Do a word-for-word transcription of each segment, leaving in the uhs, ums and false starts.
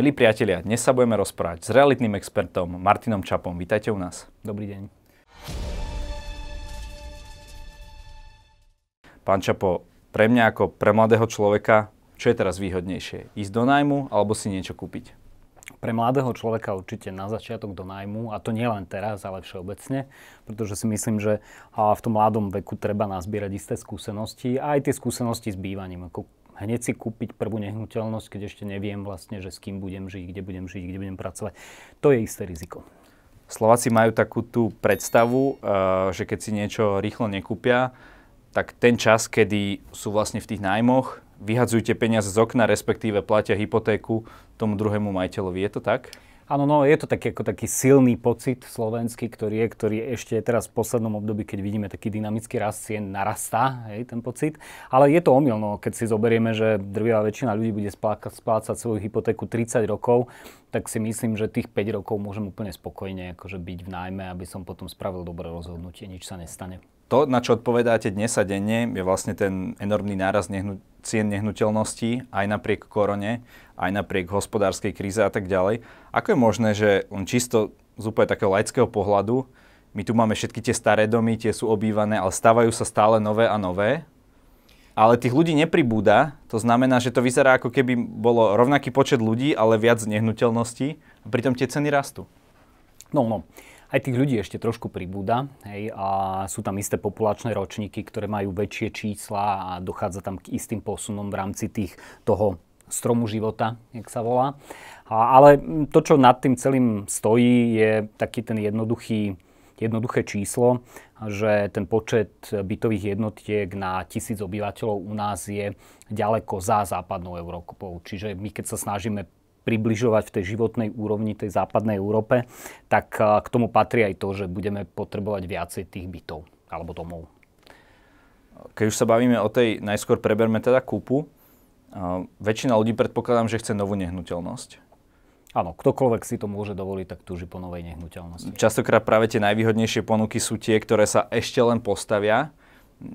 Milí priatelia, dnes sa budeme rozprávať s realitným expertom Martinom Čapom. Vítajte u nás. Dobrý deň. Pán Čapo, pre mňa ako pre mladého človeka, čo je teraz výhodnejšie? Ísť do nájmu alebo si niečo kúpiť? Pre mladého človeka určite na začiatok do nájmu, a to nie len teraz, ale všeobecne, pretože si myslím, že v tom mladom veku treba nazbierať isté skúsenosti a aj tie skúsenosti s bývaním. Hneď si kúpiť prvú nehnuteľnosť, keď ešte neviem vlastne, že s kým budem žiť, kde budem žiť, kde budem pracovať. To je isté riziko. Slováci majú takú tú predstavu, že keď si niečo rýchlo nekúpia, tak ten čas, kedy sú vlastne v tých nájmoch, vyhadzujte peniaze z okna, respektíve platia hypotéku tomu druhému majiteľovi. Je to tak? Áno, no, je to taký, ako taký silný pocit slovenský, ktorý je, ktorý ešte teraz v poslednom období, keď vidíme taký dynamický rast cien, narastá, hej, ten pocit. Ale je to omyl, no, keď si zoberieme, že drvivá väčšina ľudí bude splácať, splácať svoju hypotéku tridsať rokov, tak si myslím, že tých päť rokov môžem úplne spokojne akože byť v nájme, aby som potom spravil dobré rozhodnutie, nič sa nestane. To, na čo odpovedáte dnes a denne, je vlastne ten enormný nárast nehnu- cien nehnuteľností, aj napriek korone, aj napriek hospodárskej kríze a tak ďalej. Ako je možné, že on čisto z úplne takého laického pohľadu, my tu máme všetky tie staré domy, tie sú obývané, ale stávajú sa stále nové a nové, ale tých ľudí nepribúda, to znamená, že to vyzerá ako keby bolo rovnaký počet ľudí, ale viac nehnuteľností, a pritom tie ceny rastú. No, no. Aj tých ľudí ešte trošku pribúda, hej, a sú tam isté populačné ročníky, ktoré majú väčšie čísla a dochádza tam k istým posunom v rámci tých toho stromu života, jak sa volá. A, ale to, čo nad tým celým stojí, je taký ten jednoduchý, jednoduché číslo, že ten počet bytových jednotiek na tisíc obyvateľov u nás je ďaleko za západnou Európou. Čiže my, keď sa snažíme približovať v tej životnej úrovni tej západnej Európe, tak k tomu patrí aj to, že budeme potrebovať viacej tých bytov alebo domov. Keď už sa bavíme o tej, najskôr preberme teda kúpu. Väčšina ľudí, predpokladám, že chce novú nehnuteľnosť. Áno, ktokoľvek si to môže dovoliť, tak túži po novej nehnuteľnosti. Častokrát práve tie najvýhodnejšie ponuky sú tie, ktoré sa ešte len postavia.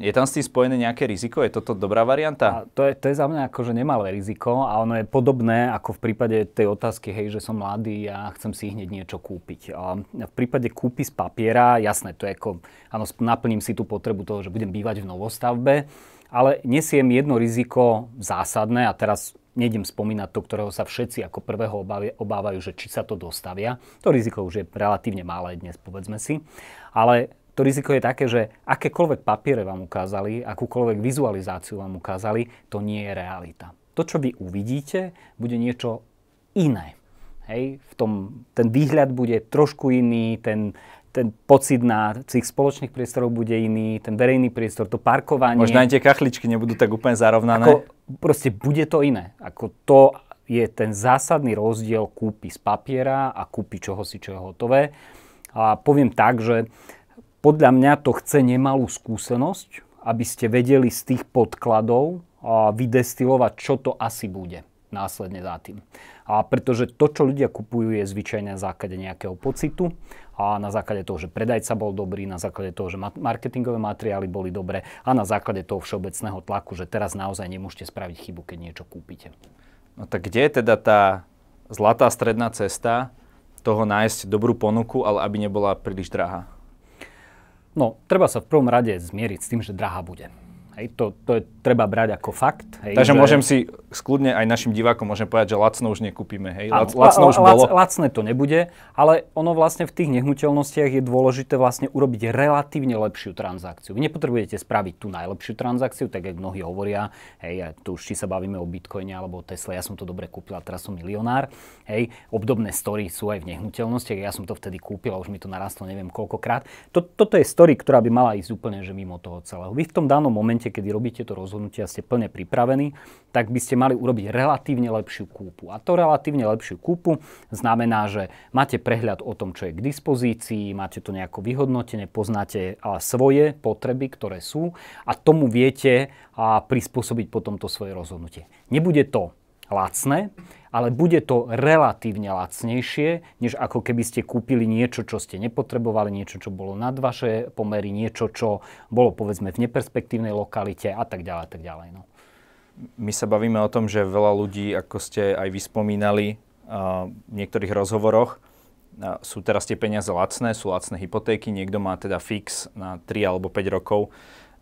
Je tam s tým spojené nejaké riziko? Je toto dobrá varianta? A to, je, to je za mňa akože nemalé riziko a ono je podobné ako v prípade tej otázky, hej, že som mladý a chcem si hneď niečo kúpiť. A v prípade kúpy z papiera, jasné, to je ako, áno, naplním si tú potrebu toho, že budem bývať v novostavbe, ale nesiem jedno riziko zásadné, a teraz nejdem spomínať to, ktorého sa všetci ako prvého obávajú, že či sa to dostavia. To riziko už je relatívne malé dnes, povedzme si, ale to riziko je také, že akékoľvek papiere vám ukázali, akúkoľvek vizualizáciu vám ukázali, to nie je realita. To, čo vy uvidíte, bude niečo iné. Hej? V tom, ten výhľad bude trošku iný, ten, ten pocit na tých spoločných priestorov bude iný, ten verejný priestor, to parkovanie. Možno aj tie kachličky nebudú tak úplne zarovnané. Ako, proste bude to iné. Ako to je ten zásadný rozdiel kúpy z papiera a kúpy čohosi, čo je hotové. A poviem tak, že podľa mňa to chce nemalú skúsenosť, aby ste vedeli z tých podkladov vydestilovať, čo to asi bude následne za tým. A pretože to, čo ľudia kupujú, je zvyčajne na základe nejakého pocitu a na základe toho, že predajca bol dobrý, na základe toho, že marketingové materiály boli dobré a na základe toho všeobecného tlaku, že teraz naozaj nemôžete spraviť chybu, keď niečo kúpite. No tak kde je teda tá zlatá stredná cesta toho nájsť dobrú ponuku, ale aby nebola príliš drahá? No, treba sa v prvom rade zmieriť s tým, že drahá bude. Hej, to, to je treba brať ako fakt. Hej, Takže že... môžem si skľudne aj našim divákom môžem povedať, že lacno už nekúpime. Hej? Áno, lacno už bolo. Lacné to nebude, ale ono vlastne v tých nehnuteľnostiach je dôležité vlastne urobiť relatívne lepšiu transakciu. Vy nepotrebujete spraviť tú najlepšiu transakciu, tak jak mnohí hovoria, hej, tu už či sa bavíme o Bitcoine alebo o Tesle, ja som to dobre kúpil a teraz som milionár. Hej, obdobné story sú aj v nehnuteľnostiach, ja som to vtedy kúpil a už mi to narastlo neviem koľkokrát. Toto je story, ktorá by mala ísť úplne že mimo toho celého. Vy v tom danom momente, kedy robíte to rozhodnutie a ste plne pripravení, tak by ste mali urobiť relatívne lepšiu kúpu. A to relatívne lepšiu kúpu znamená, že máte prehľad o tom, čo je k dispozícii, máte to nejako vyhodnotené, poznáte svoje potreby, ktoré sú, a tomu viete prispôsobiť potom to svoje rozhodnutie. Nebude to lacné, ale bude to relatívne lacnejšie, než ako keby ste kúpili niečo, čo ste nepotrebovali, niečo, čo bolo nad vaše pomery, niečo, čo bolo povedzme v neperspektívnej lokalite a tak ďalej, tak ďalej. No. My sa bavíme o tom, že veľa ľudí, ako ste aj vyspomínali, v niektorých rozhovoroch, sú teraz tie peniaze lacné, sú lacné hypotéky, niekto má teda fix na tri alebo päť rokov.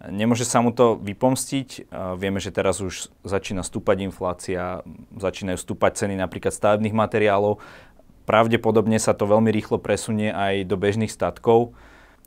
Nemôže sa mu to vypomstiť. Vieme, že teraz už začína stúpať inflácia, začínajú stúpať ceny napríklad stavebných materiálov. Pravdepodobne sa to veľmi rýchlo presunie aj do bežných statkov,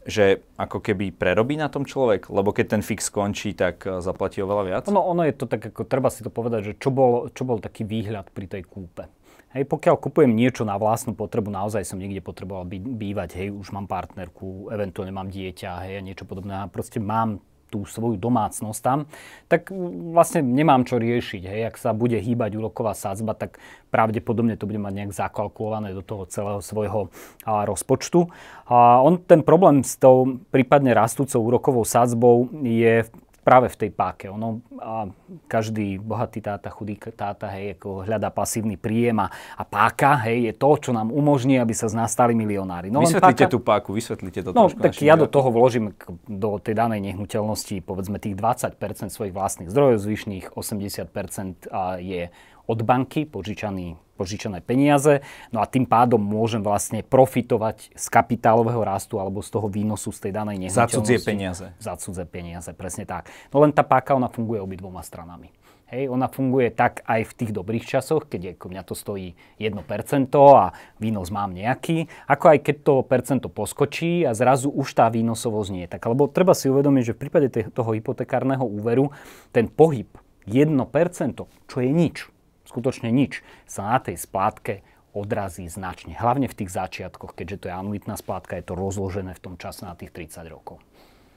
že ako keby prerobí na tom človek, lebo keď ten fix skončí, tak zaplatí oveľa viac. No, ono je to tak, ako treba si to povedať, že čo bol, čo bol taký výhľad pri tej kúpe. Hej, pokiaľ kupujem niečo na vlastnú potrebu, naozaj som niekde potreboval bývať, hej, už mám partnerku, eventuálne mám dieťa, hej, a niečo podobné, a proste mám tú svoju domácnosť tam, tak vlastne nemám čo riešiť, hej, ak sa bude hýbať úroková sadzba, tak pravdepodobne to bude mať nejak zakalkulované do toho celého svojho a, rozpočtu. A on, ten problém s tou prípadne rastúcou úrokovou sadzbou je práve v tej páke. Ono, a každý bohatý táta, chudý táta, hej, ako hľadá pasívny príjem a, a páka, hej, je to, čo nám umožní, aby sa z nás stali milionári. No, vysvetlite páka, tú páku, vysvetlite to no, trošku. Tak ja do toho vložím do tej danej nehnuteľnosti povedzme tých dvadsať percent svojich vlastných zdrojov, zvyšných osemdesiat percent je od banky požičaný, požičané peniaze, no a tým pádom môžem vlastne profitovať z kapitálového rastu alebo z toho výnosu z tej danej nehnuteľnosti. Za cudzie peniaze. Za cudzie peniaze, presne tak. No len tá páka, ona funguje obidvoma stranami. Hej, ona funguje tak aj v tých dobrých časoch, keď ako mňa to stojí jedno percento a výnos mám nejaký, ako aj keď to percento poskočí a zrazu už tá výnosovosť nie je taká. Lebo treba si uvedomiť, že v prípade toho hypotekárneho úveru ten pohyb jedno percento, čo je nič, skutočne nič, sa na tej splátke odrazí značne. Hlavne v tých začiatkoch, keďže to je anuitná splátka, je to rozložené v tom čase na tých tridsať rokov.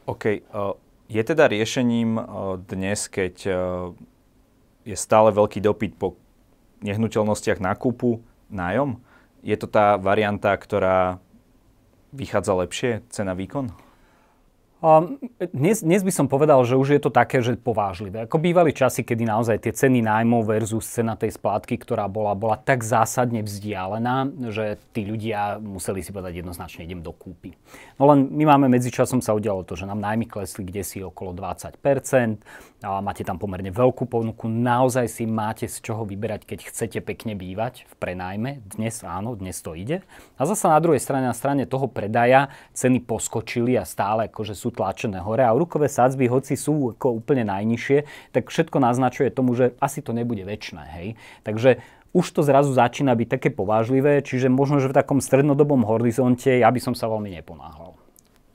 OK. Je teda riešením dnes, keď je stále veľký dopyt po nehnuteľnostiach nákupu, nájom? Je to tá varianta, ktorá vychádza lepšie, cena výkon? Um, dnes, dnes by som povedal, že už je to také, že povážlivé. Ako bývali časy, kedy naozaj tie ceny nájmov versus cena tej splátky, ktorá bola, bola tak zásadne vzdialená, že tí ľudia museli si povedať jednoznačne, idem do kúpy. No len my máme, medzičasom sa udialo to, že nám nájmy klesli kdesi okolo dvadsať percent, a máte tam pomerne veľkú ponuku, naozaj si máte z čoho vyberať, keď chcete pekne bývať v prenajme. Dnes áno, dnes to ide. A zasa na druhej strane, na strane toho predaja, ceny poskočili a stále akože sú tlačené hore a úrokové sadzby, hoci sú ako úplne najnižšie, tak všetko naznačuje tomu, že asi to nebude večné, hej. Takže už to zrazu začína byť také povážlivé, čiže možno, že v takom strednodobom horizonte ja by som sa veľmi neponáhľal.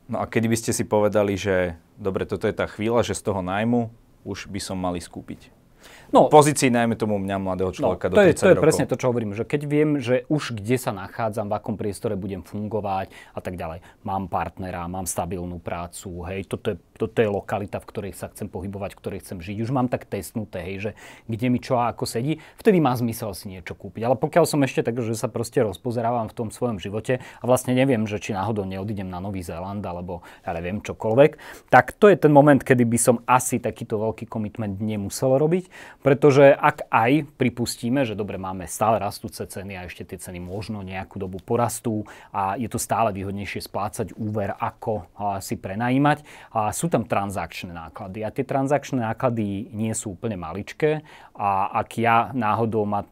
No a kedy by ste si povedali, že dobre, toto je tá chvíľa, že z toho nájmu už by som mal ísť kúpiť? No, pozícii najmä tomu mňa mladého človeka no, do tridsať rokov. To je presne to, čo hovorím, že keď viem, že už kde sa nachádzam, v akom priestore budem fungovať a tak ďalej. Mám partnera, mám stabilnú prácu, hej, toto je, toto je lokalita, v ktorej sa chcem pohybovať, v ktorej chcem žiť. Už mám tak testnuté, hej, že kde mi čo a ako sedí, vtedy má zmysel si niečo kúpiť. Ale pokiaľ som ešte tak, že sa proste rozpozerávam v tom svojom živote a vlastne neviem, že či náhodou neodídem na Nový Zeland alebo ja neviem čokoľvek, tak to je ten moment, kedy by som asi takýto veľký komitment nemusel robiť. Pretože ak aj pripustíme, že dobre, máme stále rastúce ceny a ešte tie ceny možno nejakú dobu porastú a je to stále výhodnejšie splácať úver, ako si prenajímať. A sú tam transakčné náklady a tie transakčné náklady nie sú úplne maličké a ak ja náhodou ma...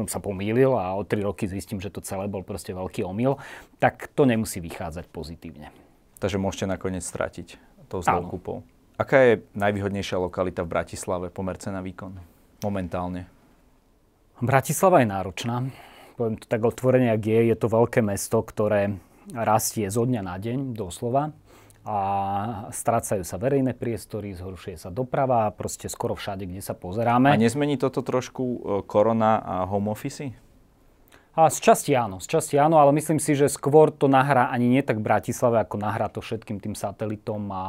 som sa pomýlil a o tri roky zistím, že to celé bol proste veľký omyl, tak to nemusí vychádzať pozitívne. Takže môžete nakoniec stratiť tou zlou kúpou. Aká je najvýhodnejšia lokalita v Bratislave pomer cena výkon momentálne? Bratislava je náročná. Poviem to tak otvorene, ak je. Je to veľké mesto, ktoré rastie zo dňa na deň, doslova. A strácajú sa verejné priestory, zhoršuje sa doprava, proste skoro všade, kde sa pozeráme. A nezmení toto trošku korona a home office? A z časti áno, z časti áno, ale myslím si, že skôr to nahrá ani nie tak Bratislave, ako nahrá to všetkým tým satelitom a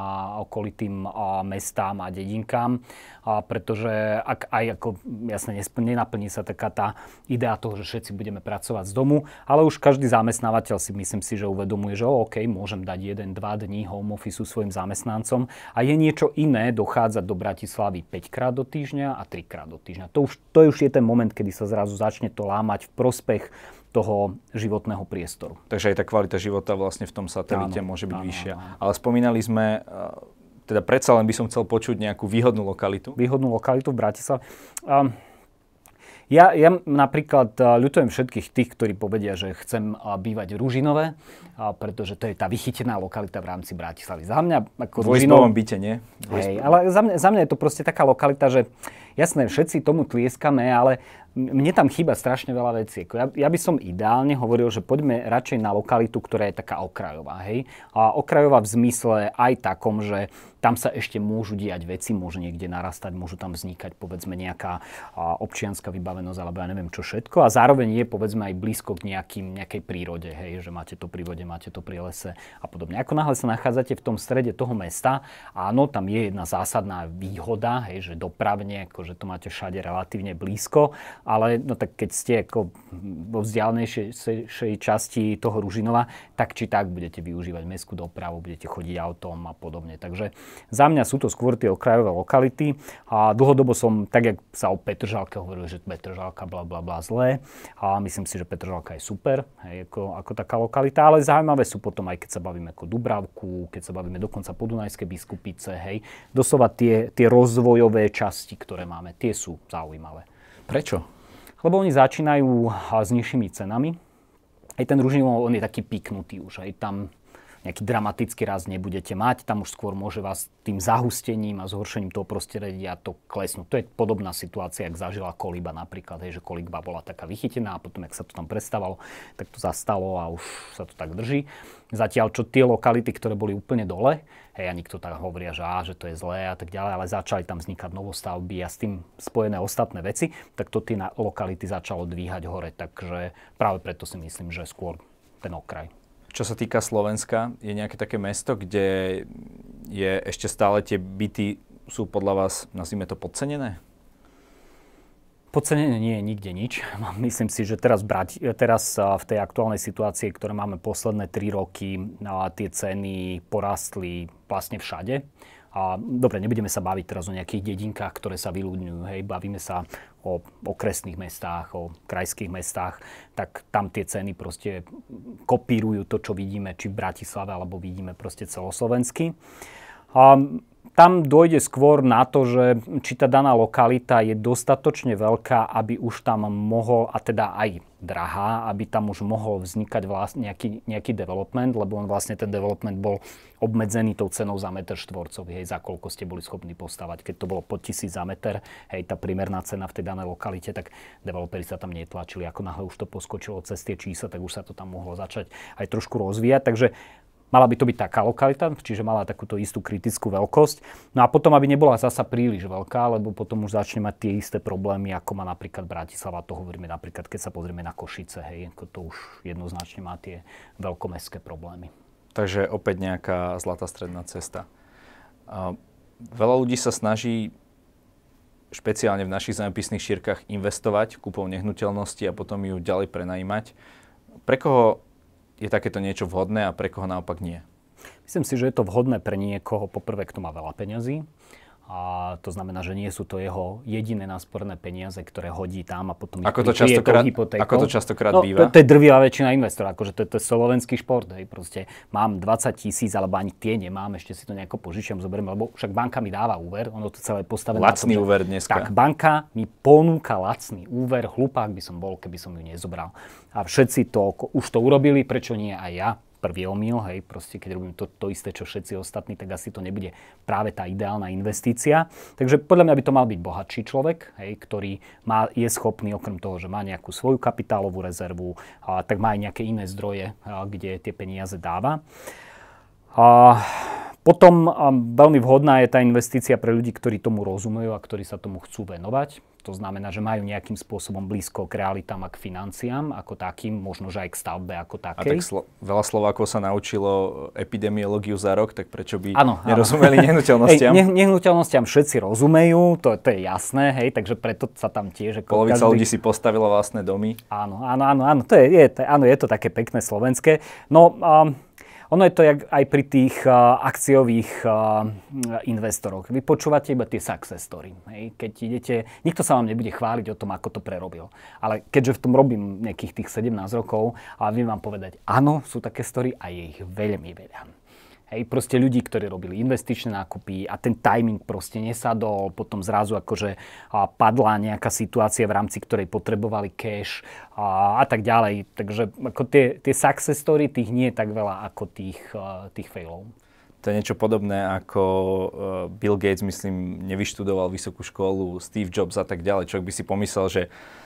okolitým a mestám a dedinkám. A pretože ak aj ako, jasne, nenaplní sa taká tá idea toho, že všetci budeme pracovať z domu, ale už každý zamestnávateľ si myslím si, že uvedomuje, že oh, OK, môžem dať jeden, dva dní home office svojim zamestnancom a je niečo iné dochádzať do Bratislavy päťkrát do týždňa a trikrát do týždňa. To už, to už je ten moment, kedy sa zrazu začne to lámať v prospech toho životného priestoru. Takže aj tá kvalita života vlastne v tom satelite áno, môže byť áno, vyššia. Áno. Ale spomínali sme, teda predsa len by som chcel počuť nejakú výhodnú lokalitu. Výhodnú lokalitu v Bratislave. Um, Ja, ja napríklad ľutujem všetkých tých, ktorí povedia, že chcem bývať v Ružinove, pretože to je tá vychytená lokalita v rámci Bratislavy. Za mňa ako v dvojizbovom byte, nie? Hej, ale za mňa, za mňa je to proste taká lokalita, že jasné, všetci tomu tlieskame, ale mne tam chýba strašne veľa vecí. Ja, ja by som ideálne hovoril, že poďme radšej na lokalitu, ktorá je taká okrajová. Hej? A okrajová v zmysle aj takom, že tam sa ešte môžu diať veci, môžu niekde narastať, môžu tam vznikať povedzme nejaká občianska vybavenosť, alebo ja neviem čo všetko. A zároveň je povedzme aj blízko k nejakým, nejakej prírode, hej? Že máte to pri vode, máte to pri lese a podobne. Ako náhle sa nachádzate v tom strede toho mesta, áno, tam je jedna zásadná výhoda, hej? Že dopravne, akože to máte všade relatívne blízko. Ale no tak keď ste ako vo vzdialenejšej časti toho Ružinova, tak či tak budete využívať mestskú dopravu, budete chodiť autom a podobne. Takže za mňa sú to skôr tie okrajové lokality a dlhodobo som, tak jak sa o Petržalke hovoril, že Petržalka bla bla bla zlé, a myslím si, že Petržalka je super, hej, ako, ako taká lokalita, ale zaujímavé sú potom aj keď sa bavíme ako Dúbravku, keď sa bavíme dokonca Podunajské Biskupice, hej, doslova tie, tie rozvojové časti, ktoré máme, tie sú zaujímavé. Prečo? Lebo oni začínajú s nižšími cenami. Aj ten Ružinov, on je taký piknutý už. Aj tam nejaký dramatický rast nebudete mať. Tam už skôr môže vás tým zahustením a zhoršením toho prostredia to klesnúť. To je podobná situácia, ak zažila Koliba napríklad. Hej, že Koliba bola taká vychytená a potom, ak sa to tam prestávalo, tak to zastalo a už sa to tak drží. Zatiaľ, čo tie lokality, ktoré boli úplne dole, hej, a nikto tak hovoria, že, á, že to je zlé a tak ďalej, ale začali tam vznikať novostavby a s tým spojené ostatné veci, tak to tie lokality začalo dvíhať hore. Takže práve preto si myslím, že skôr ten okraj. Čo sa týka Slovenska, je nejaké také mesto, kde je ešte stále tie byty sú podľa vás, nazvime to, podcenené? Podcenené nie je nikde nič. Myslím si, že teraz, brať, teraz v tej aktuálnej situácii, ktoré máme posledné tri roky, tie ceny porastli vlastne všade. A dobre, nebudeme sa baviť teraz o nejakých dedinkách, ktoré sa vyľudňujú, hej, bavíme sa o okresných mestách, o krajských mestách, tak tam tie ceny proste kopírujú to, čo vidíme, či v Bratislave, alebo vidíme proste celoslovensky. A tam dojde skôr na to, že či tá daná lokalita je dostatočne veľká, aby už tam mohol, a teda aj drahá, aby tam už mohol vznikať vlastne nejaký, nejaký development, lebo on vlastne ten development bol obmedzený tou cenou za meter štvorcový, hej, za koľko ste boli schopní postavať. Keď to bolo pod tisíc za meter, hej, tá primerná cena v tej danej lokalite, tak developeri sa tam netlačili. Ako náhle už to poskočilo cez tie čísla, tak už sa to tam mohlo začať aj trošku rozvíjať. Takže mala by to byť taká lokalita, čiže mala takúto istú kritickú veľkosť. No a potom, aby nebola zasa príliš veľká, lebo potom už začne mať tie isté problémy, ako má napríklad Bratislava. To hovoríme napríklad, keď sa pozrieme na Košice, hej, to už jednoznačne má tie veľkomestské problémy. Takže opäť nejaká zlatá stredná cesta. Veľa ľudí sa snaží, špeciálne v našich zemepisných šírkach, investovať kúpou nehnuteľnosti a potom ju ďalej prenajímať. Pre koho je takéto niečo vhodné a pre koho naopak nie? Myslím si, že je to vhodné pre niekoho, poprvé, kto má veľa peňazí. A to znamená, že nie sú to jeho jediné násporné peniaze, ktoré hodí tam a potom ako to častokrát, ako to častokrát no, býva? To, to je drvivá väčšina investorov, akože to, to je slovenský šport. Hej. Proste mám dvadsať tisíc, alebo ani tie nemám, ešte si to nejako požičiam, zoberiem, lebo však banka mi dáva úver, ono to celé postavené. Lacný na tom, úver dneska. Tak, banka mi ponúka lacný úver, hlupák by som bol, keby som ju nezobral. A všetci to už to urobili, prečo nie aj ja? Prvý omyl, hej, proste keď robím to, to isté, čo všetci ostatní, tak asi to nebude práve tá ideálna investícia. Takže podľa mňa by to mal byť bohatší človek, hej, ktorý má, je schopný, okrem toho, že má nejakú svoju kapitálovú rezervu, a, tak má aj nejaké iné zdroje, a, kde tie peniaze dáva. A potom a, veľmi vhodná je tá investícia pre ľudí, ktorí tomu rozumejú a ktorí sa tomu chcú venovať. To znamená, že majú nejakým spôsobom blízko k realitám a k financiám ako takým, možno že aj k stavbe ako takej. A tak slo- veľa Slovákov sa naučilo epidemiológiu za rok, tak prečo by ano, nerozumeli ano. nehnuteľnostiam? Hej, ne- nehnuteľnostiam všetci rozumejú, to, to je jasné, hej, takže preto sa tam tiež... Polovica každý... ľudí si postavila vlastné domy. Áno, áno, áno, áno, to je, je, to, áno je to také pekné slovenské. No... Um, Ono je to aj pri tých uh, akciových uh, investoroch. Vy počúvate iba tie success story. Hej? Keď idete, nikto sa vám nebude chváliť o tom, ako to prerobil. Ale keďže v tom robím nejakých tých sedemnásť rokov, a viem vám povedať, áno, sú také story a je ich veľmi veľa. Hej, proste ľudí, ktorí robili investičné nákupy a ten timing proste nesadol, potom zrazu akože padla nejaká situácia, v rámci ktorej potrebovali cash a, a tak ďalej. Takže ako tie, tie success story, tých nie je tak veľa ako tých, tých failov. To je niečo podobné, ako Bill Gates, myslím, nevyštudoval vysokú školu, Steve Jobs a tak ďalej. Človek by si pomyslel, že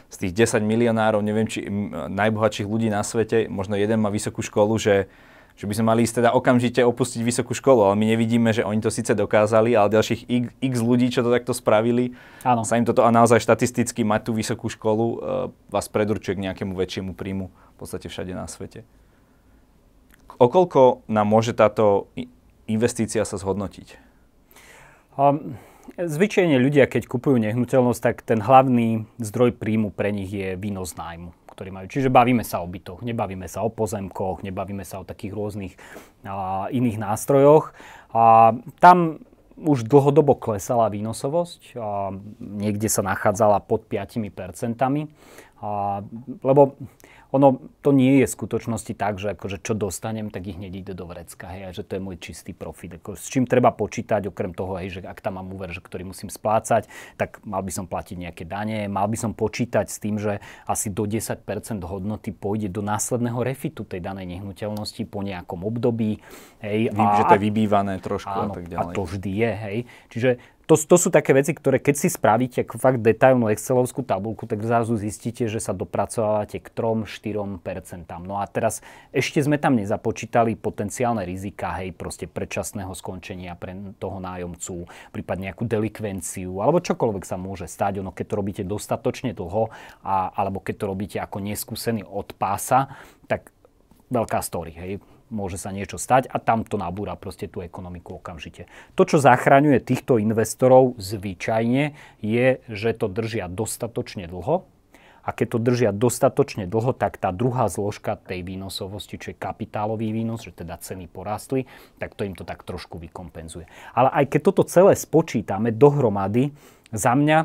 z tých desať milionárov, neviem, či najbohatších ľudí na svete, možno jeden má vysokú školu, že, že by sme mali ísť teda okamžite opustiť vysokú školu. Ale my nevidíme, že oni to síce dokázali, ale ďalších x ľudí, čo to takto spravili, áno, sa im toto a naozaj štatisticky mať tú vysokú školu vás predurčuje k nejakému väčšiemu príjmu v podstate všade na svete. Okoľko nám môže táto investícia sa zhodnotiť? Um, zvyčajne ľudia, keď kupujú nehnuteľnosť, tak ten hlavný zdroj príjmu pre nich je výnos nájmu, ktorý majú. Čiže bavíme sa o bytoch, nebavíme sa o pozemkoch, nebavíme sa o takých rôznych uh, iných nástrojoch. Uh, tam už dlhodobo klesala výnosovosť, uh, niekde sa nachádzala pod piatimi percentami, uh, lebo ono to nie je v skutočnosti tak, že akože čo dostanem, tak ich hneď ide do vrecka, hej, a že to je môj čistý profit. Ako, s čím treba počítať, okrem toho, hej, že ak tam mám úver, že ktorý musím splácať, tak mal by som platiť nejaké dane, mal by som počítať s tým, že asi do desať percent hodnoty pôjde do následného refitu tej danej nehnuteľnosti po nejakom období. Hej, Vy, a, že to je vybývané trošku áno, a tak ďalej. A to vždy je, hej. Čiže To, to sú také veci, ktoré keď si spravíte ako fakt detailnú excelovskú tabuľku, tak zrazu zistíte, že sa dopracovávate k tri až štyri percentám. No a teraz ešte sme tam nezapočítali potenciálne rizika, hej, proste predčasného skončenia pre toho nájomcu, prípadne nejakú delikvenciu, alebo čokoľvek sa môže stať, ono keď to robíte dostatočne dlho, a, alebo keď to robíte ako neskúsený od pása, tak veľká story, hej. Môže sa niečo stať a tam to nabúra proste tú ekonomiku okamžite. To, čo zachraňuje týchto investorov zvyčajne, je, že to držia dostatočne dlho. A keď to držia dostatočne dlho, tak tá druhá zložka tej výnosovosti, čo je kapitálový výnos, že teda ceny porastli, tak to im to tak trošku vykompenzuje. Ale aj keď toto celé spočítame dohromady, za mňa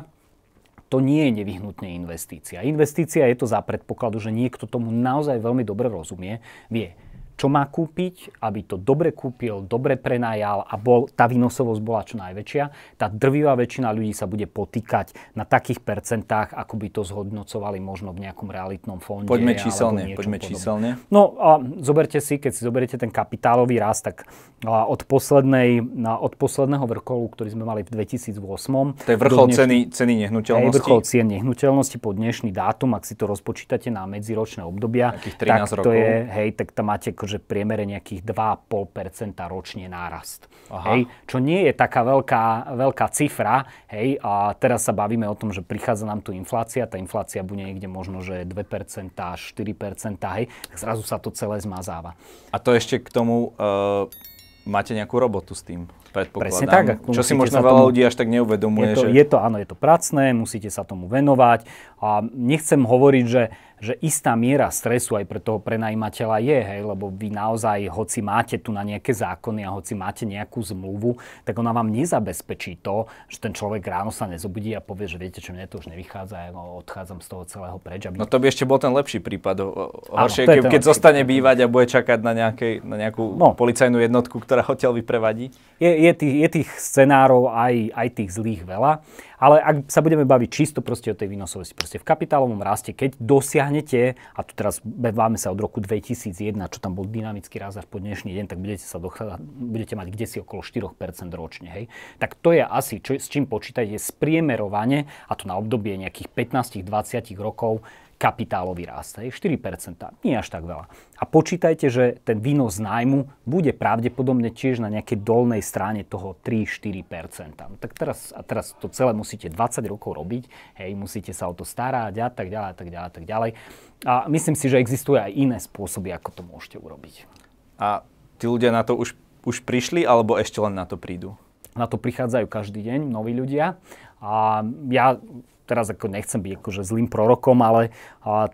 to nie je nevyhnutne investícia. Investícia je to za predpokladu, že niekto tomu naozaj veľmi dobre rozumie, vie, čo má kúpiť, aby to dobre kúpil, dobre prenajal a bol, tá výnosovosť bola čo najväčšia. Tá drvivá väčšina ľudí sa bude potýkať na takých percentách, ako by to zhodnocovali možno v nejakom realitnom fonde. Poďme číselne, poďme podobné. číselne. No a zoberte si, keď si zoberiete ten kapitálový rast, tak od, poslednej, od posledného vrcholu, ktorý sme mali v dvetisíc osem. To je vrchol dnešný, ceny, ceny nehnuteľnosti. Vrchol cien nehnuteľnosti po dnešný dátum, ak si to rozpočítate na medziročné obdobia, tak to rokov. je, hej, tak tam máte že priemere nejakých dva a pol percenta ročne nárast. Hej, čo nie je taká veľká, veľká cifra. Hej, a teraz sa bavíme o tom, že prichádza nám tu inflácia. Tá inflácia bude niekde možno, že dve percentá, štyri percentá. Hej, tak zrazu sa to celé zmazáva. A to ešte k tomu uh, máte nejakú robotu s tým? Presne tak. Čo si možno veľa tomu, ľudí až tak neuvedomuje. Je to, že... je to, áno, je to pracné, musíte sa tomu venovať. A nechcem hovoriť, že, že istá miera stresu aj pre toho prenajímateľa je, hej, lebo vy naozaj, hoci máte tu na nejaké zákony a hoci máte nejakú zmluvu, tak ona vám nezabezpečí to, že ten človek ráno sa nezobudí a povie, že viete, čo mne to už nevychádza, ja odchádzam z toho celého preč. Aby... No to by ešte bol ten lepší prípad. Horšie, áno, ke, keď zostane bývať a bude čakať na, nejakej, na nejakú no. policajnú jednotku, ktorá hotel vyprevadí. Je, Je tých, je tých scenárov aj, aj tých zlých veľa, ale ak sa budeme baviť čisto proste o tej výnosovosti, proste v kapitálovom raste, keď dosiahnete, a tu teraz bavíme sa od roku dvetisíc jeden, čo tam bol dynamický rast až po dnešný deň, tak budete, sa dochádza, budete mať kdesi okolo štyri percentá ročne, hej. Tak to je asi, čo, s čím počítajte, spriemerovanie, a to na obdobie nejakých pätnásť až dvadsať rokov, kapitálový rast, hej, štyri percentá, nie až tak veľa. A počítajte, že ten výnos nájmu bude pravdepodobne tiež na nejakej dolnej strane toho tri až štyri percentá. Tak teraz, a teraz to celé musíte dvadsať rokov robiť, hej, musíte sa o to starať a tak ďalej, a tak ďalej, a tak ďalej. A myslím si, že existujú aj iné spôsoby, ako to môžete urobiť. A tí ľudia na to už, už prišli, alebo ešte len na to prídu? Na to prichádzajú každý deň noví ľudia. A ja teraz ako nechcem byť akože zlým prorokom, ale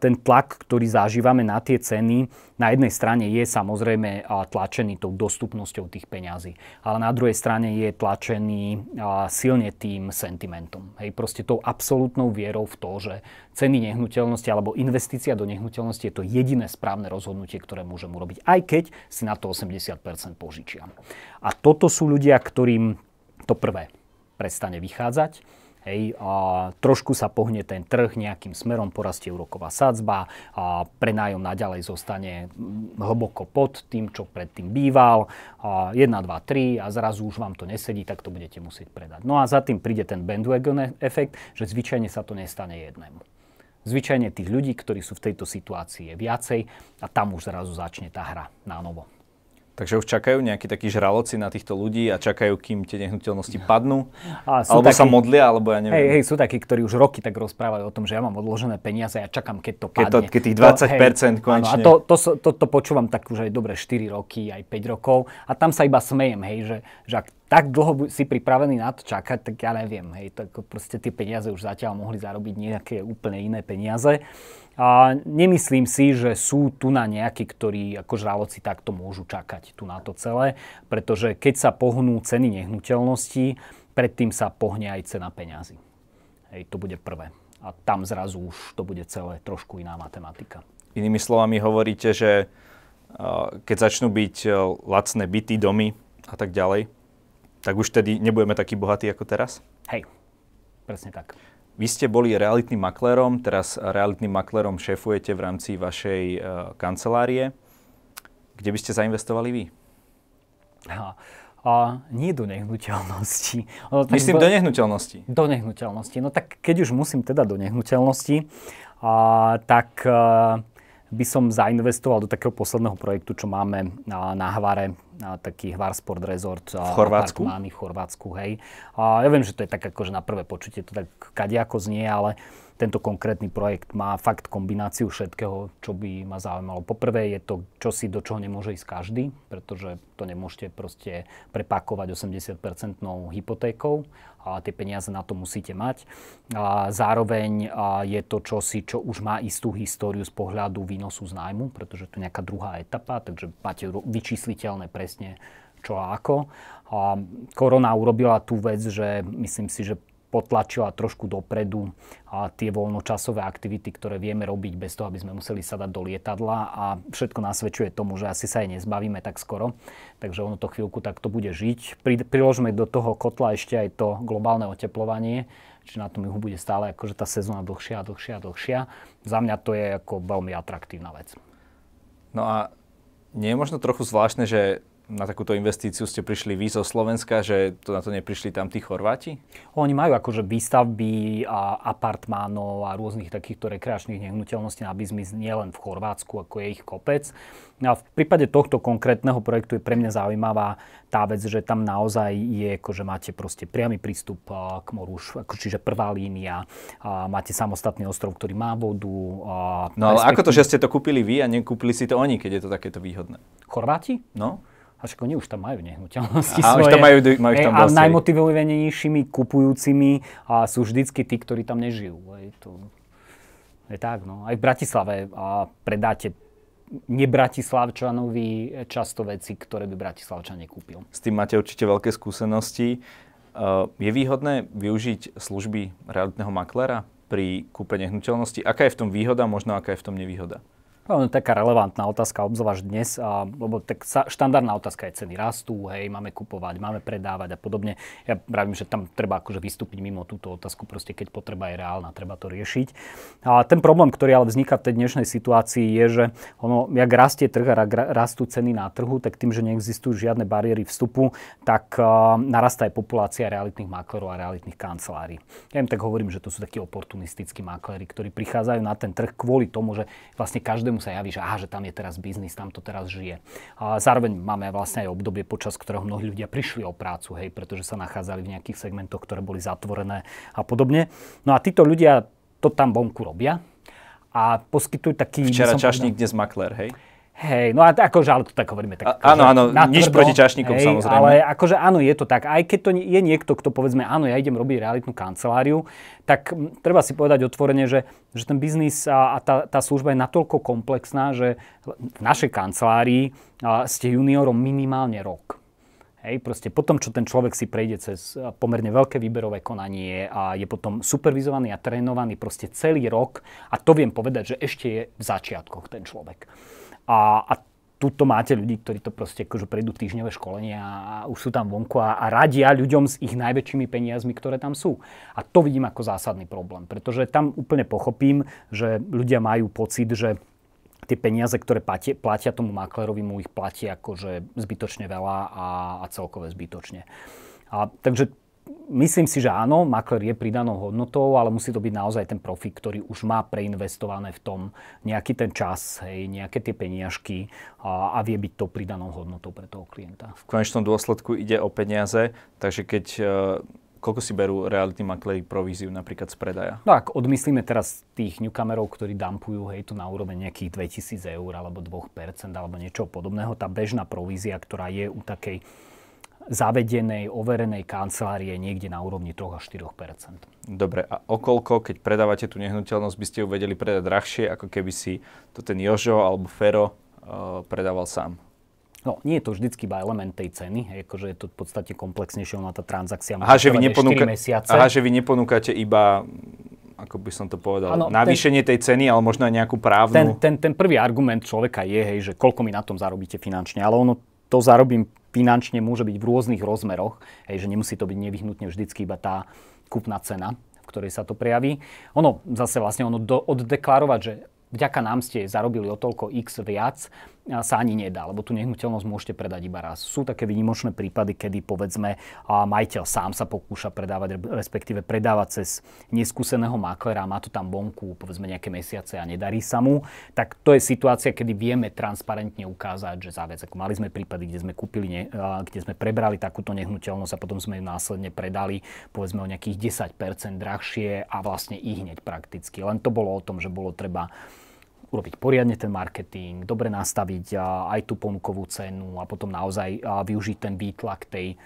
ten tlak, ktorý zažívame na tie ceny, na jednej strane je samozrejme tlačený tou dostupnosťou tých peňazí, ale na druhej strane je tlačený silne tým sentimentom. Hej, proste tou absolútnou vierou v to, že ceny nehnuteľnosti alebo investícia do nehnuteľnosti je to jediné správne rozhodnutie, ktoré môžem urobiť, aj keď si na to osemdesiat percent požičiam. A toto sú ľudia, ktorým to prvé prestane vychádzať. Hej, a trošku sa pohne ten trh nejakým smerom, porastie úroková sadzba a prenájom naďalej zostane hlboko pod tým, čo predtým býval. jeden, dva, tri a zrazu už vám to nesedí, tak to budete musieť predať. No a za tým príde ten bandwagon efekt, že zvyčajne sa to nestane jednému. Zvyčajne tých ľudí, ktorí sú v tejto situácii, je viacej a tam už zrazu začne tá hra na novo. Takže už čakajú nejakí takí žraloci na týchto ľudí a čakajú, kým tie nehnuteľnosti padnú? Alebo takí, sa modlia, alebo ja neviem. Hej, hej, sú takí, ktorí už roky tak rozprávajú o tom, že ja mám odložené peniaze a ja čakám, keď to padne. Keď, to, keď tých dvadsať percent konečne. A to, to, to, to počúvam tak už aj dobre štyri roky, aj päť rokov a tam sa iba smejem, hej, že, že ak tak dlho si pripravený na to čakať, tak ja neviem, hej, tak proste tie peniaze už zatiaľ mohli zarobiť nejaké úplne iné peniaze. A nemyslím si, že sú tu na nejakí, ktorí ako žraloci takto môžu čakať tu na to celé, pretože keď sa pohnú ceny nehnuteľností, predtým sa pohne aj cena peňazí. Hej, to bude prvé. A tam zrazu už to bude celé trošku iná matematika. Inými slovami hovoríte, že keď začnú byť lacné byty, domy a tak ďalej, tak už tedy nebudeme takí bohatí ako teraz? Hej, presne tak. Vy ste boli realitným maklérom, teraz realitným maklérom šéfujete v rámci vašej uh, kancelárie. Kde by ste zainvestovali vy? A, a, nie do nehnuteľnosti. No, Myslím do, do nehnuteľnosti. Do nehnuteľnosti. No tak keď už musím teda do nehnuteľnosti, a, tak a, by som zainvestoval do takého posledného projektu, čo máme a, na Hvare. A taký Hvársport Resort v Chorvátsku. V Chorvátsku, hej. A ja viem, že to je tak akože na prvé počutie to tak kadiako znie, ale tento konkrétny projekt má fakt kombináciu všetkého, čo by ma zaujímalo. Poprvé je to čosi, do čoho nemôže ísť každý, pretože to nemôžete proste prepákovať osemdesiat percent hypotékou a tie peniaze na to musíte mať. A zároveň a je to čosi, čo už má istú históriu z pohľadu výnosu z nájmu, pretože to je nejaká druhá etapa, takže máte vyčísliteľné presne čo a ako. A korona urobila tú vec, že myslím si, že potlačila trošku dopredu a tie voľnočasové aktivity, ktoré vieme robiť bez toho, aby sme museli sadať do lietadla a všetko nasvedčuje tomu, že asi sa jej nezbavíme tak skoro. Takže ono to chvíľku takto bude žiť. Priložme do toho kotla ešte aj to globálne oteplovanie, čiže na tom juhu bude stále akože tá sezóna dlhšia a dlhšia a dlhšia. Za mňa to je ako veľmi atraktívna vec. No a nie je možno trochu zvláštne, že na takúto investíciu ste prišli vy zo Slovenska, že to na to neprišli tam tí Chorváti? Oni majú akože výstavby a apartmánov a rôznych takýchto rekreačných nehnuteľností na biznis nielen v Chorvátsku, ako je ich kopec. A v prípade tohto konkrétneho projektu je pre mňa zaujímavá tá vec, že tam naozaj je, akože máte proste priamy prístup k moru, čiže prvá línia, a máte samostatný ostrov, ktorý má vodu. No ale respektív... ako to, že ste to kúpili vy a nekúpili si to oni, keď je to takéto výhodné? Chorváti? No. A však oni už tam majú nehnuteľnosti svoje. A už tam majú, majú tam a najmotivovanejšími kupujúcimi a sú vždycky tí, ktorí tam nežijú. Je to, je tak, no. Aj v Bratislave a predáte nebratislavčanovi často veci, ktoré by Bratislavčan nekúpil. S tým máte určite veľké skúsenosti. Je výhodné využiť služby realitného makléra pri kúpe nehnuteľnosti? Aká je v tom výhoda, možno aká je v tom nevýhoda? No, taká relevantná otázka, obzvlášť dnes, a, lebo tak sa, štandardná otázka je ceny rastú, hej, máme kupovať, máme predávať a podobne. Ja pravím, že tam treba akože vystúpiť mimo túto otázku, proste keď potreba je reálna, treba to riešiť. A ten problém, ktorý ale vzniká v tej dnešnej situácii je, že ono, jak rastie trh a rastú ceny na trhu, tak tým, že neexistujú žiadne bariéry vstupu, tak a, narastá aj populácia realitných maklerov a realitných kancelárií. Ja im tak hovorím, že to sú takí oportunistickí makléri, ktorí prichádzajú na ten trh kvôli tomu, že vlastne každému sa javí, že aha, že tam je teraz biznis, tam to teraz žije. A zároveň máme vlastne aj obdobie, počas ktorého mnohí ľudia prišli o prácu, hej, pretože sa nachádzali v nejakých segmentoch, ktoré boli zatvorené a podobne. No a títo ľudia to tam vonku robia a poskytujú taký... Včera čašník, dnes maklér, hej? Hej, no a akože, ale to tak hovoríme. Tak, a, áno, áno, natvrdo, nič proti čašníkom, hej, samozrejme. Ale akože áno, je to tak. Aj keď to je niekto, kto povedzme, áno, ja idem robiť realitnú kanceláriu, tak m, treba si povedať otvorene, že, že ten biznis a, a tá, tá služba je natoľko komplexná, že v našej kancelárii a, ste juniorom minimálne rok. Hej, proste potom, čo ten človek si prejde cez pomerne veľké výberové konanie a je potom supervizovaný a trénovaný proste celý rok, a to viem povedať, že ešte je v začiatkoch ten človek. A, a tuto máte ľudí, ktorí to proste akože prejdú týždňové školenia a už sú tam vonku a, a radia ľuďom s ich najväčšími peniazmi, ktoré tam sú. A to vidím ako zásadný problém, pretože tam úplne pochopím, že ľudia majú pocit, že tie peniaze, ktoré platia, platia tomu maklérovi, mu ich platia akože zbytočne veľa a, a celkové zbytočne. A, takže myslím si, že áno, maklér je pridanou hodnotou, ale musí to byť naozaj ten profík, ktorý už má preinvestované v tom nejaký ten čas, hej, nejaké tie peniažky a, a vie byť tou pridanou hodnotou pre toho klienta. V konečnom dôsledku ide o peniaze, takže keď... E- Koľko si berú realitní makléri províziu napríklad z predaja? No ak odmyslíme teraz tých newcomerov, ktorí dumpujú, hej, tu na úroveň nejakých dvetisíc eur alebo dve percentá alebo niečo podobného, tá bežná provízia, ktorá je u takej zavedenej, overenej kancelárie niekde na úrovni tri až štyri percentá. Dobre, a okolko, keď predávate tú nehnuteľnosť, by ste ju vedeli predať drahšie, ako keby si to ten Jožo alebo Fero uh, predával sám? No, nie je to vždycky iba element tej ceny, akože je to v podstate komplexnejšie, ona tá transakcia má štyri mesiace. Aha, že vy neponúkate iba, ako by som to povedal, ano, navýšenie ten, tej ceny, ale možno aj nejakú právnu... Ten, ten, ten prvý argument človeka je, hej, že koľko mi na tom zarobíte finančne, ale ono to zarobím finančne môže byť v rôznych rozmeroch, hej, že nemusí to byť nevyhnutne vždycky iba tá kupná cena, v ktorej sa to prejaví. Ono zase vlastne ono do, oddeklarovať, že... Vďaka nám ste zarobili o toľko x viac, sa ani nedá, lebo tú nehnuteľnosť môžete predať iba raz. Sú také výnimočné prípady, kedy povedzme majiteľ sám sa pokúša predávať, respektíve predávať cez neskúseného maklera, má to tam vonku povedzme nejaké mesiace a nedarí sa mu, tak to je situácia, kedy vieme transparentne ukázať, že za vec, ako mali sme prípady, kde sme kúpili, kde sme prebrali takúto nehnuteľnosť a potom sme ju následne predali povedzme o nejakých desať percent drahšie a vlastne i hneď prakticky. Len to bolo o tom, že bolo treba urobiť poriadne ten marketing, dobre nastaviť aj tú ponukovú cenu a potom naozaj využiť ten výtlak tej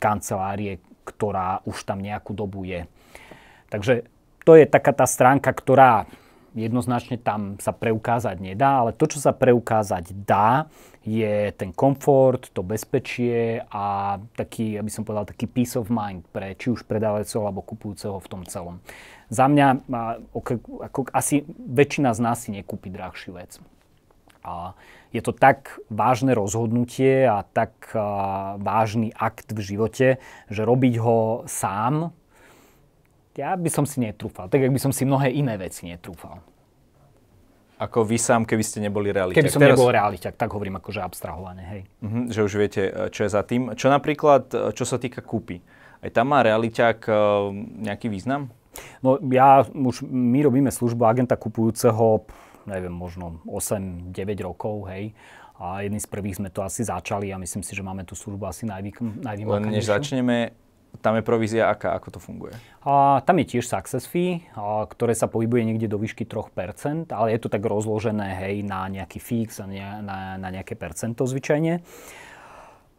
kancelárie, ktorá už tam nejakú dobu je. Takže to je taká tá stránka, ktorá jednoznačne tam sa preukázať nedá, ale to, čo sa preukázať dá, je ten komfort, to bezpečie a taký, aby som povedal, taký peace of mind pre či už predávajúceho alebo kupujúceho v tom celom. Za mňa ako, asi väčšina z nás si nekúpi drahšiu vec. A je to tak vážne rozhodnutie a tak a, vážny akt v živote, že robiť ho sám, ja by som si netrúfal, tak jak by som si mnohé iné veci netrúfal. Ako vy sám, keby ste neboli realiťak. Keby som Teraz... nebol realiťak, tak hovorím akože abstrahovane, hej. Uh-huh, že už viete, čo je za tým. Čo napríklad, čo sa týka kúpy, aj tam má realiťak nejaký význam? No ja, už my robíme službu agenta kupujúceho, neviem, možno osem deväť rokov, hej. A jedný z prvých sme to asi začali a myslím si, že máme tú službu asi najvý... najvýmakanejšiu. Len než začneme... Tam je provízia aká? Ako to funguje? A, tam je tiež success fee, a, ktoré sa pohybuje niekde do výšky tri percentá, ale je to tak rozložené, hej, na nejaký fix a ne, na, na nejaké percento zvyčajne.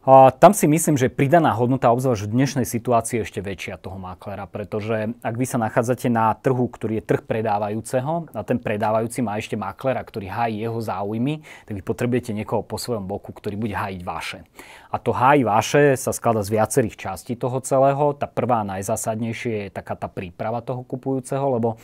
A, tam si myslím, že pridaná hodnota, obzvlášť v dnešnej situácii, ešte väčšia toho maklera, pretože ak vy sa nachádzate na trhu, ktorý je trh predávajúceho a ten predávajúci má ešte maklera, ktorý hájí jeho záujmy, tak vy potrebujete niekoho po svojom boku, ktorý bude hájiť vaše. A to háj vaše sa skladá z viacerých častí toho celého. Tá prvá najzásadnejšia je taká tá príprava toho kupujúceho, lebo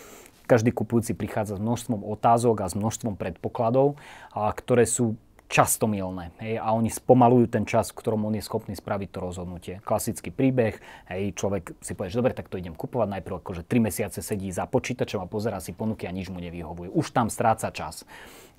každý kupujúci prichádza s množstvom otázok a s množstvom predpokladov, a ktoré sú často mylné. Hej, a oni spomalujú ten čas, v ktorom on je schopný spraviť to rozhodnutie. Klasický príbeh, hej, človek si povie, že dobre, tak to idem kupovať. Najprv akože tri mesiace sedí za počítačom a pozerá si ponuky a nič mu nevyhovuje. Už tam stráca čas.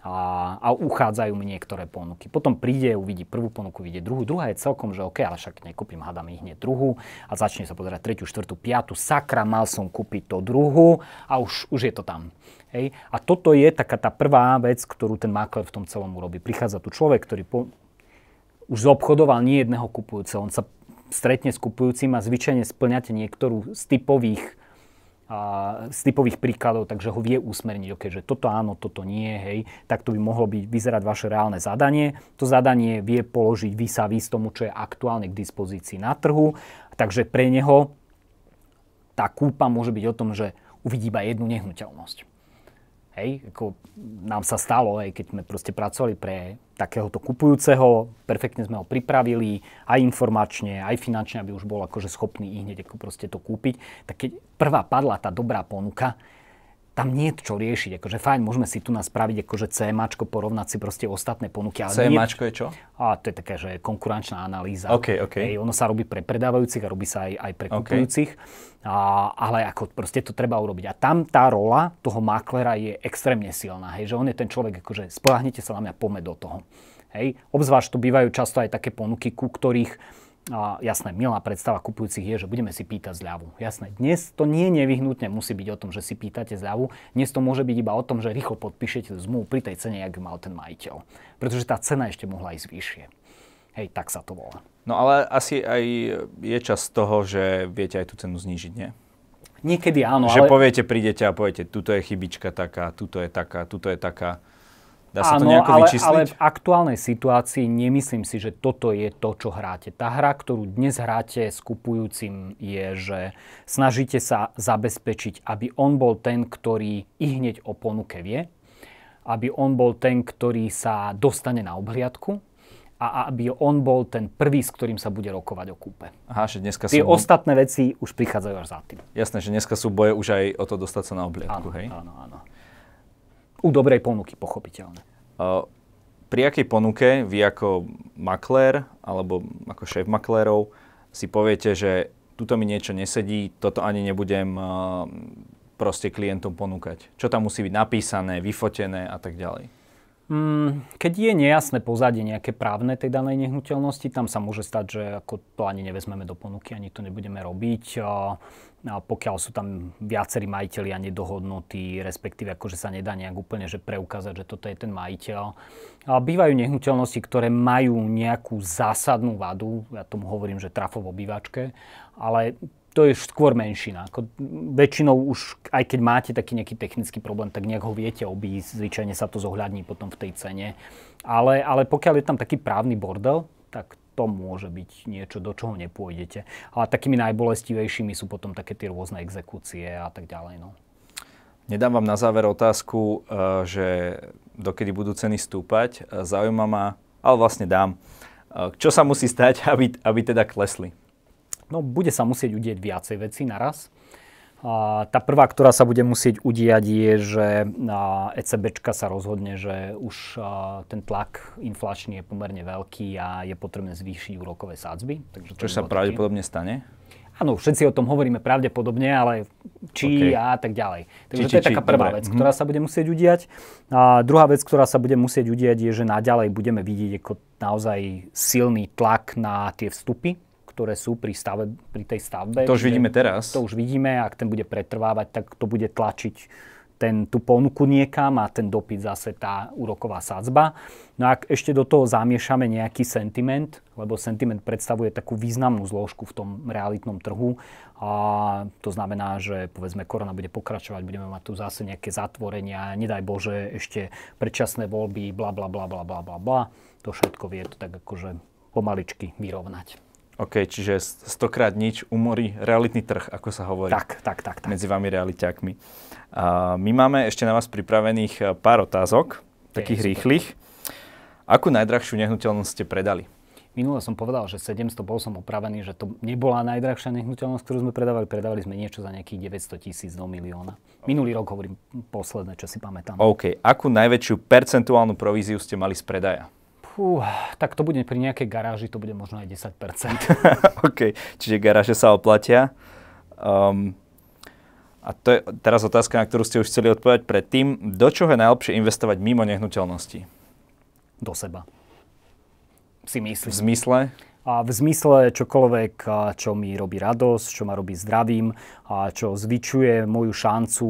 A, a uchádzajú mi niektoré ponuky. Potom príde, uvidí prvú ponuku, vidie druhú. Druhá je celkom, že OK, ale však nekúpim, hádam ich hneď druhú. A začne sa pozerať tretiu, štvrtú, piatu. Sakra, mal som kúpiť to druhú a už, už je to tam. Hej. A toto je taká tá prvá vec, ktorú ten maklér v tom celom urobí. Prichádza tu človek, ktorý po... už zobchodoval nie jedného kupujúceho. On sa stretne s kupujúcim a zvyčajne spĺňate niektorú z typových a z typových príkladov, takže ho vie usmerniť, okay, že toto áno, toto nie, hej, tak to by mohlo byť, vyzerať vaše reálne zadanie. To zadanie vie položiť vis a vis tomu, čo je aktuálne k dispozícii na trhu, takže pre neho tá kúpa môže byť o tom, že uvidí iba jednu nehnuteľnosť. Hej, ako nám sa stalo, hej, keď sme proste pracovali pre takéhoto kupujúceho, perfektne sme ho pripravili aj informačne, aj finančne, aby už bol akože schopný ihneď ako proste to kúpiť. Tak keď prvá padla tá dobrá ponuka, tam nie je čo riešiť. Akože fajn, môžeme si tu nás spraviť akože cé máčko, porovnať si proste ostatné ponuky. Ale cé máčko nie... je čo? A to je taká, že konkurenčná analýza. Okay, okay. Hej, ono sa robí pre predávajúcich a robí sa aj, aj pre kupujúcich. Okay. A, ale ako proste to treba urobiť. A tam tá rola toho maklera je extrémne silná. Hej, že on je ten človek, akože spoľahnite sa na mňa, poďme do toho. Hej, obzvlášť tu bývajú často aj také ponuky, ku ktorých... A jasné, milá predstava kupujúcich je, že budeme si pýtať zľavu. Jasné, dnes to nie nevyhnutne musí byť o tom, že si pýtate zľavu. Dnes to môže byť iba o tom, že rýchlo podpíšete zmluvu pri tej cene, jak mal ten majiteľ. Pretože tá cena ešte mohla ísť vyššie. Hej, tak sa to volá. No ale asi aj je čas toho, že viete aj tú cenu znížiť, nie? Niekedy áno, že ale... Že poviete, prídete a poviete, tuto je chybička taká, tuto je taká, tuto je taká. Dá sa áno, to nejako vyčísliť? Ale v aktuálnej situácii nemyslím si, že toto je to, čo hráte. Tá hra, ktorú dnes hráte s kupujúcim, je, že snažíte sa zabezpečiť, aby on bol ten, ktorý ihneď o ponuke vie, aby on bol ten, ktorý sa dostane na obhliadku a aby on bol ten prvý, s ktorým sa bude rokovať o kúpe. Aha, že dneska sú... Tie ostatné veci už prichádzajú až za tým. Jasné, že dneska sú boje už aj o to dostať sa na obhliadku, áno, hej? Áno, áno. U dobrej ponuky, pochopiteľne. Pri akej ponuke vy ako maklér, alebo ako šéf maklérov si poviete, že tuto mi niečo nesedí, toto ani nebudem proste klientom ponúkať? Čo tam musí byť napísané, vyfotené a tak ďalej? Keď je nejasné pozadie nejaké právne tej danej nehnuteľnosti, tam sa môže stať, že ako to ani nevezmeme do ponuky, ani to nebudeme robiť. A pokiaľ sú tam viacerí majiteľia nedohodnutí, respektíve akože sa nedá nejak úplne že preukázať, že toto je ten majiteľ. A bývajú nehnuteľnosti, ktoré majú nejakú zásadnú vadu, ja tomu hovorím, že trafo v obývačke, ale to je skôr menšina. Ako väčšinou už, aj keď máte taký nejaký technický problém, tak nejak ho viete obísť, zvyčajne sa to zohľadní potom v tej cene. Ale, ale pokiaľ je tam taký právny bordel, tak to môže byť niečo, do čoho nepôjdete. Ale takými najbolestivejšími sú potom také tie rôzne exekúcie a tak ďalej. No. Nedám vám na záver otázku, že dokedy budú ceny stúpať. Zaujíma ma, ale vlastne dám. Čo sa musí stať, aby, aby teda klesli? No, bude sa musieť udieť viacej vecí naraz. A tá prvá, ktorá sa bude musieť udiať, je, že ECBčka sa rozhodne, že už ten tlak inflačný je pomerne veľký a je potrebné zvýšiť úrokové sádzby. Takže to čo sa pravdepodobne taký. Stane? Áno, všetci o tom hovoríme pravdepodobne, ale či okay. a tak ďalej. Takže či, to je či, taká prvá dobre. vec, ktorá sa bude musieť udiať. A druhá vec, ktorá sa bude musieť udiať, je, že naďalej budeme vidieť ako naozaj silný tlak na tie vstupy, ktoré sú pri, stave, pri tej stavbe. To už vidíme teraz. To už vidíme, ak ten bude pretrvávať, tak to bude tlačiť ten, tú ponuku niekam a ten dopyt zase tá úroková sadzba. No a ak ešte do toho zamiešame nejaký sentiment, lebo sentiment predstavuje takú významnú zložku v tom realitnom trhu, a to znamená, že povedzme korona bude pokračovať, budeme mať tu zase nejaké zatvorenia, nedaj Bože, ešte predčasné voľby, bla bla bla bla bla bla. To všetko vie to tak akože pomaličky vyrovnať. OK, čiže stokrát nič umorí realitný trh, ako sa hovorí. Tak, tak, tak. tak. Medzi vami realiťákmi. Uh, my máme ešte na vás pripravených pár otázok, okay, takých super. Rýchlych. Akú najdrahšiu nehnuteľnosť ste predali? Minule som povedal, že sedemsto, bol som opravený, že to nebola najdrahšia nehnuteľnosť, ktorú sme predávali. Predávali sme niečo za nejakých deväťsto tisíc do milióna. Minulý rok hovorím posledné, čo si pamätám. OK, akú najväčšiu percentuálnu províziu ste mali z predaja? Uh, tak to bude pri nejakej garáži, to bude možno aj desať percent. OK, čiže garáže sa oplatia. Um, a to je teraz otázka, na ktorú ste už chceli odpovedať predtým. Do čoho je najlepšie investovať mimo nehnuteľnosti? Do seba. Si myslím. V zmysle? A v zmysle čokoľvek, čo mi robí radosť, čo ma robí zdravím, a čo zvyčuje moju šancu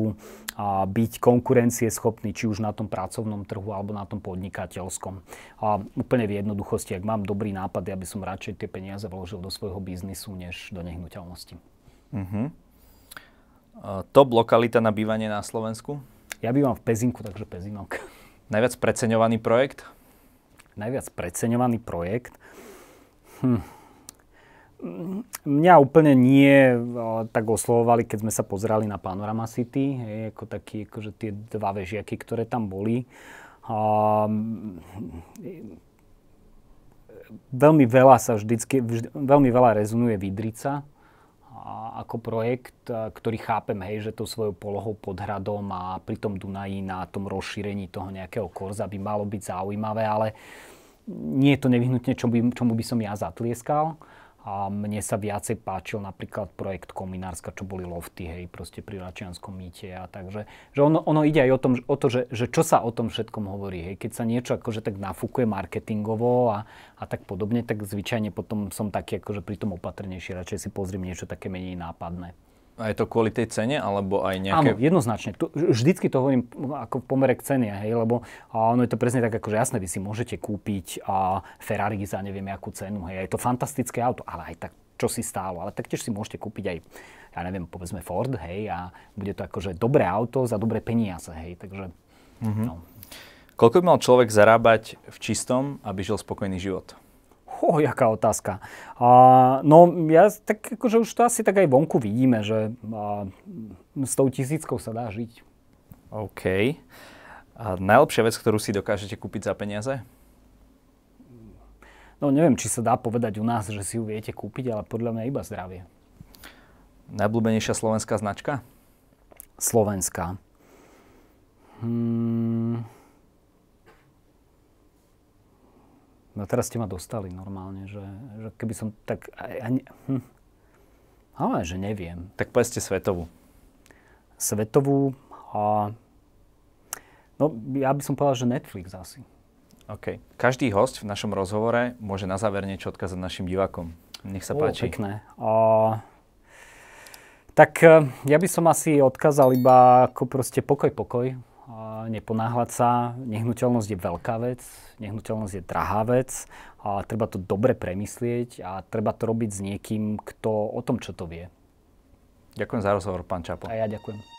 a byť konkurencieschopný, či už na tom pracovnom trhu, alebo na tom podnikateľskom. A úplne v jednoduchosti, ak mám dobrý nápad, ja by som radšej tie peniaze vložil do svojho biznisu, než do nehnuteľnosti. Uh-huh. Top lokalita na bývanie na Slovensku? Ja bývam v Pezinku, takže Pezinok. Najviac preceňovaný projekt? Najviac preceňovaný projekt? Hm. Mňa úplne nie tak oslovovali, keď sme sa pozerali na Panorama City. Hej, ako taký, akože tie dva vežiaky, ktoré tam boli. Um, veľmi veľa sa vždycky, vždy, veľmi veľa rezonuje Vydrica ako projekt, ktorý chápem, hej, že tou svojou polohou pod hradom a pri tom Dunaji na tom rozšírení toho nejakého korza by malo byť zaujímavé, ale nie je to nevyhnutne, čo by, čomu by som ja zatlieskal. A mne sa viacej páčil napríklad projekt Kominárska, čo boli lofty, hej, proste pri Račianskom mýte. A takže, že ono, ono ide aj o, tom, o to, že, že čo sa o tom všetkom hovorí. Hej. Keď sa niečo akože tak nafúkuje marketingovo a, a tak podobne, tak zvyčajne potom som taký akože pri tom opatrnejší. Radšej si pozriem niečo také menej nápadné. A je to kvôli tej cene, alebo aj nejaké... Áno, jednoznačne. Tu, vždycky to hovorím ako v pomere k cene, hej, lebo a ono je to presne tak, akože jasné, vy si môžete kúpiť a Ferrari za neviem jakú cenu, hej, je to fantastické auto, ale aj tak, čo si stálo, ale taktiež si môžete kúpiť aj, ja neviem, povedzme Ford, hej, a bude to akože dobré auto za dobré peniaze, hej, takže... Mm-hmm. No. Koľko by mal človek zarábať v čistom, aby žil spokojný život? Ho, jaká otázka. Uh, no, ja tak akože už to asi tak aj vonku vidíme, že uh, s tou tisíckou sa dá žiť. OK. A najlepšia vec, ktorú si dokážete kúpiť za peniaze? No, neviem, či sa dá povedať u nás, že si ju viete kúpiť, ale podľa mňa iba zdravie. Najobľúbenejšia slovenská značka? Slovenská. Hmm... No teraz ste ma dostali normálne, že, že keby som tak... Ja ne, hm, ale že neviem. Tak povedzte svetovú. Svetovú a... No ja by som povedal, že Netflix asi. OK. Každý host v našom rozhovore môže na záver niečo odkázať našim divákom. Nech sa o, páči. Pekné. A, tak ja by som asi odkázal iba ako proste pokoj, pokoj. Neponáhľať sa, nehnuteľnosť je veľká vec, nehnuteľnosť je drahá vec a treba to dobre premyslieť a treba to robiť s niekým, kto o tom, čo to vie. Ďakujem za rozhovor, pán Čapo. A ja ďakujem.